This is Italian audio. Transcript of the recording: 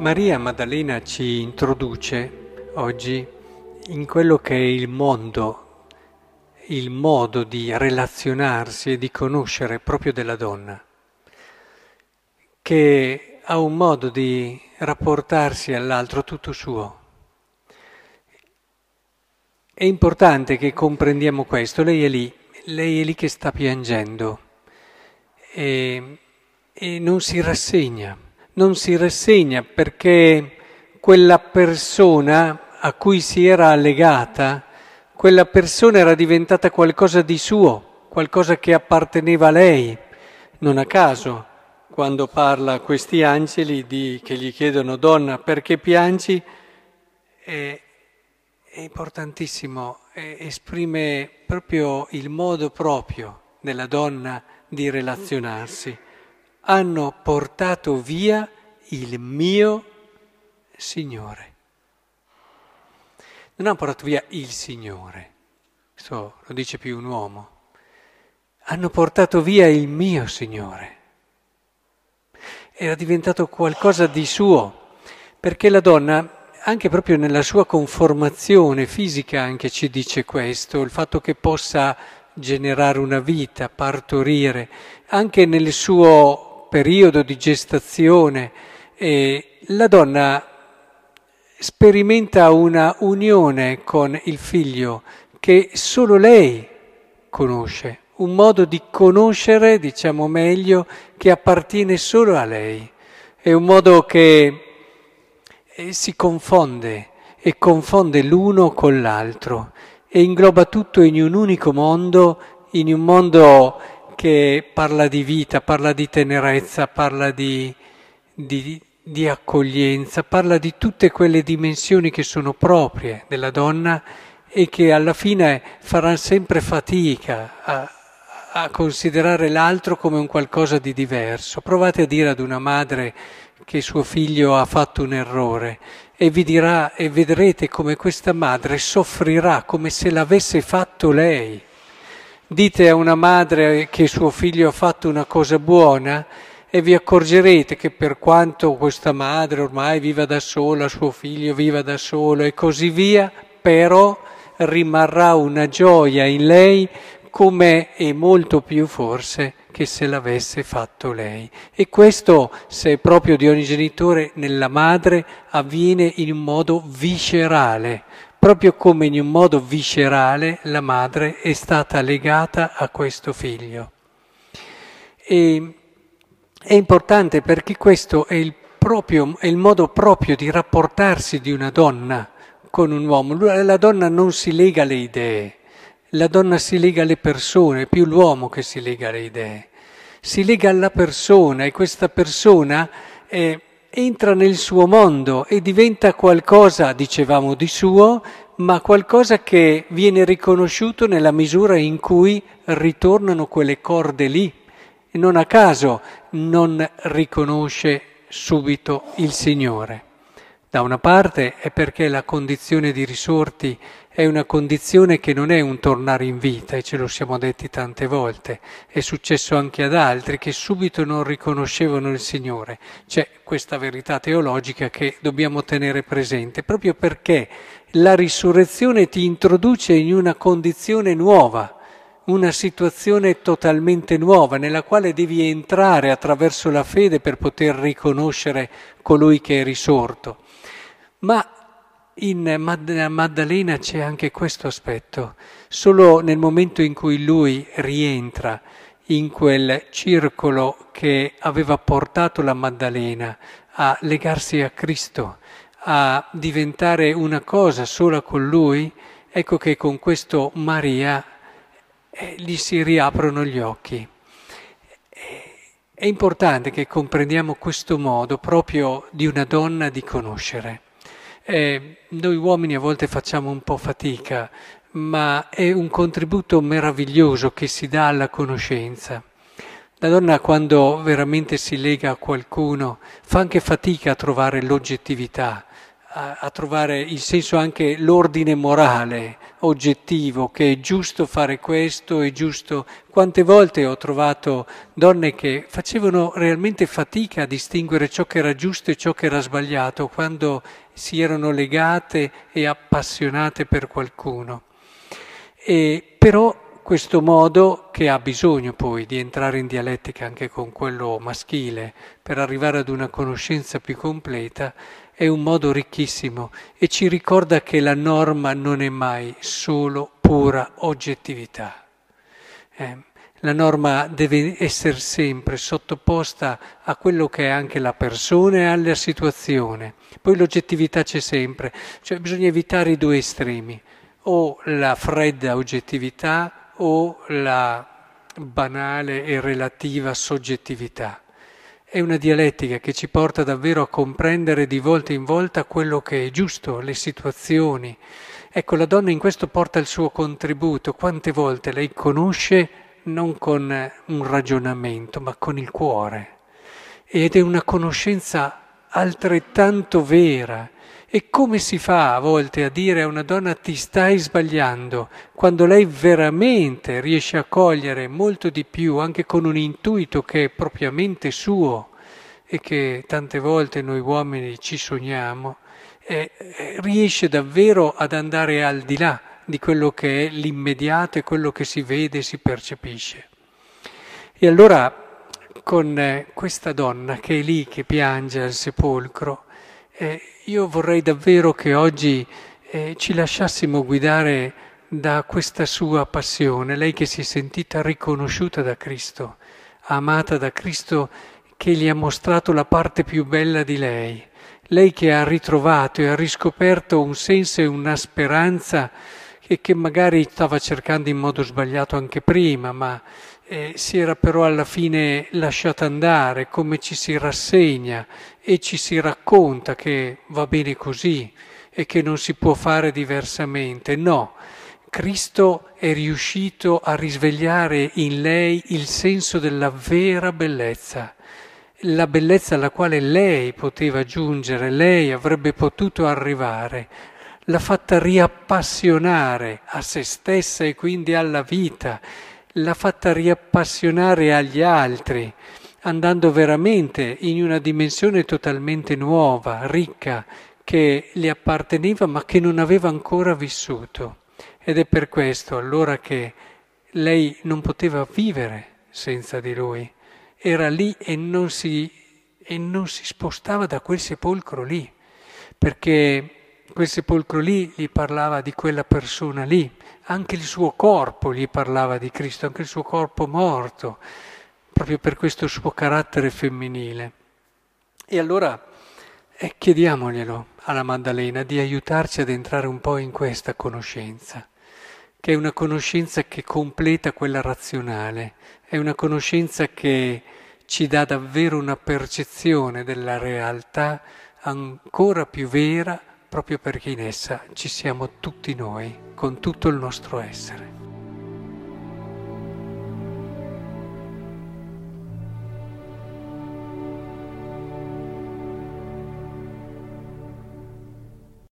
Maria Maddalena ci introduce oggi in quello che è il mondo, il modo di relazionarsi e di conoscere proprio della donna, che ha un modo di rapportarsi all'altro tutto suo. È importante che comprendiamo questo. Lei è lì che sta piangendo e non si rassegna. Non si rassegna perché quella persona a cui si era legata, quella persona era diventata qualcosa di suo, qualcosa che apparteneva a lei. Non a caso, quando parla a questi angeli che gli chiedono «Donna, perché piangi?», è importantissimo, esprime proprio il modo proprio della donna di relazionarsi. Hanno portato via il mio Signore. Non hanno portato via il Signore, questo lo dice più un uomo. Hanno portato via il mio Signore. Era diventato qualcosa di suo, perché la donna, anche proprio nella sua conformazione fisica, anche ci dice questo, il fatto che possa generare una vita, partorire, anche nel suo periodo di gestazione, la donna sperimenta una unione con il figlio che solo lei conosce, un modo di conoscere, diciamo meglio, che appartiene solo a lei. È un modo che si confonde e confonde l'uno con l'altro e ingloba tutto in un unico mondo, in un mondo che parla di vita, parla di tenerezza, parla di accoglienza, parla di tutte quelle dimensioni che sono proprie della donna e che alla fine faranno sempre fatica a considerare l'altro come un qualcosa di diverso. Provate a dire ad una madre che suo figlio ha fatto un errore e vi dirà e vedrete come questa madre soffrirà come se l'avesse fatto lei. Dite a una madre che suo figlio ha fatto una cosa buona e vi accorgerete che per quanto questa madre ormai viva da sola, suo figlio viva da solo e così via, però rimarrà una gioia in lei come e molto più forse che se l'avesse fatto lei. E questo, se è proprio di ogni genitore, nella madre avviene in un modo viscerale. Proprio come in un modo viscerale la madre è stata legata a questo figlio. E è importante perché questo è il modo proprio di rapportarsi di una donna con un uomo. La donna non si lega alle idee, la donna si lega alle persone, è più l'uomo che si lega alle idee. Si lega alla persona e questa persona entra nel suo mondo e diventa qualcosa, dicevamo, di suo, ma qualcosa che viene riconosciuto nella misura in cui ritornano quelle corde lì. Non a caso non riconosce subito il Signore. Da una parte è perché la condizione di risorti è una condizione che non è un tornare in vita, e ce lo siamo detti tante volte. È successo anche ad altri che subito non riconoscevano il Signore. C'è questa verità teologica che dobbiamo tenere presente, proprio perché la risurrezione ti introduce in una condizione nuova, una situazione totalmente nuova nella quale devi entrare attraverso la fede per poter riconoscere colui che è risorto. Ma in Maddalena c'è anche questo aspetto. Solo nel momento in cui lui rientra in quel circolo che aveva portato la Maddalena a legarsi a Cristo, a diventare una cosa sola con lui, ecco che con questo Maria gli si riaprono gli occhi. È importante che comprendiamo questo modo proprio di una donna di conoscere. Noi uomini a volte facciamo un po' fatica, ma è un contributo meraviglioso che si dà alla conoscenza. La donna, quando veramente si lega a qualcuno, fa anche fatica a trovare l'oggettività, a trovare il senso anche l'ordine morale, oggettivo, che è giusto fare questo, è giusto. Quante volte ho trovato donne che facevano realmente fatica a distinguere ciò che era giusto e ciò che era sbagliato, quando si erano legate e appassionate per qualcuno. Però questo modo, che ha bisogno poi di entrare in dialettica anche con quello maschile per arrivare ad una conoscenza più completa, è un modo ricchissimo e ci ricorda che la norma non è mai solo pura oggettività. La norma deve essere sempre sottoposta a quello che è anche la persona e alla situazione. Poi l'oggettività c'è sempre, cioè bisogna evitare i due estremi, o la fredda oggettività o la banale e relativa soggettività. È una dialettica che ci porta davvero a comprendere di volta in volta quello che è giusto, le situazioni. Ecco, la donna in questo porta il suo contributo. Quante volte lei conosce non con un ragionamento, ma con il cuore. Ed è una conoscenza altrettanto vera. E come si fa a volte a dire a una donna ti stai sbagliando, quando lei veramente riesce a cogliere molto di più, anche con un intuito che è propriamente suo e che tante volte noi uomini ci sogniamo, riesce davvero ad andare al di là di quello che è l'immediato e quello che si vede e si percepisce. E allora con questa donna che è lì, che piange al sepolcro, io vorrei davvero che oggi ci lasciassimo guidare da questa sua passione, lei che si è sentita riconosciuta da Cristo, amata da Cristo, che gli ha mostrato la parte più bella di lei, lei che ha ritrovato e ha riscoperto un senso e una speranza che magari stava cercando in modo sbagliato anche prima, ma si era però alla fine lasciata andare, come ci si rassegna e ci si racconta che va bene così e che non si può fare diversamente. No, Cristo è riuscito a risvegliare in lei il senso della vera bellezza, la bellezza alla quale lei poteva giungere, lei avrebbe potuto arrivare, l'ha fatta riappassionare a se stessa e quindi alla vita, l'ha fatta riappassionare agli altri, andando veramente in una dimensione totalmente nuova, ricca, che le apparteneva ma che non aveva ancora vissuto. Ed è per questo allora che lei non poteva vivere senza di lui, era lì e non si spostava da quel sepolcro lì, perché quel sepolcro lì gli parlava di quella persona lì, anche il suo corpo gli parlava di Cristo, anche il suo corpo morto, proprio per questo suo carattere femminile. E allora chiediamoglielo alla Maddalena di aiutarci ad entrare un po' in questa conoscenza, che è una conoscenza che completa quella razionale, è una conoscenza che ci dà davvero una percezione della realtà ancora più vera, proprio perché in essa ci siamo tutti noi, con tutto il nostro essere.